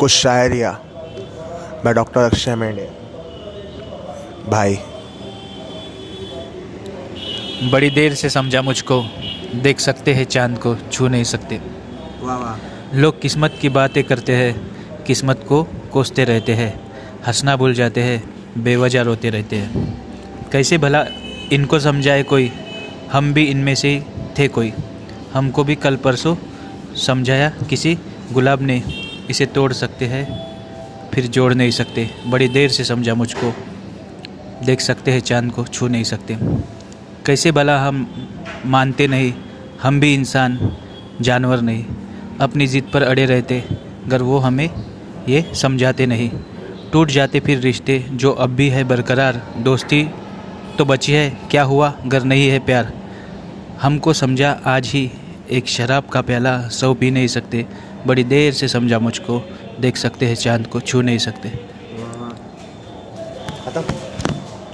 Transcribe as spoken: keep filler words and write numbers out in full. कुछ शायरिया by doctor Akshay Mendhe. भाई बड़ी देर से समझा मुझको, देख सकते हैं चांद को छू नहीं सकते। वाह वाह। लोग किस्मत की बातें करते हैं, किस्मत को कोसते रहते हैं, हंसना भूल जाते हैं, बेवजह रोते रहते हैं। कैसे भला इनको समझाए कोई, हम भी इनमें से थे कोई। हमको भी कल परसों समझाया किसी गुलाब ने, इसे तोड़ सकते हैं फिर जोड़ नहीं सकते। बड़ी देर से समझा मुझको, देख सकते हैं चांद को छू नहीं सकते। कैसे भला हम मानते नहीं, हम भी इंसान जानवर नहीं। अपनी ज़िद पर अड़े रहते अगर वो हमें ये समझाते नहीं। टूट जाते फिर रिश्ते जो अब भी है बरकरार, दोस्ती तो बची है क्या हुआ अगर नहीं है प्यार। हमको समझा आज ही एक शराब का प्याला, सौ पी नहीं सकते। बड़ी देर से समझा मुझको, देख सकते हैं चांद को छू नहीं सकते।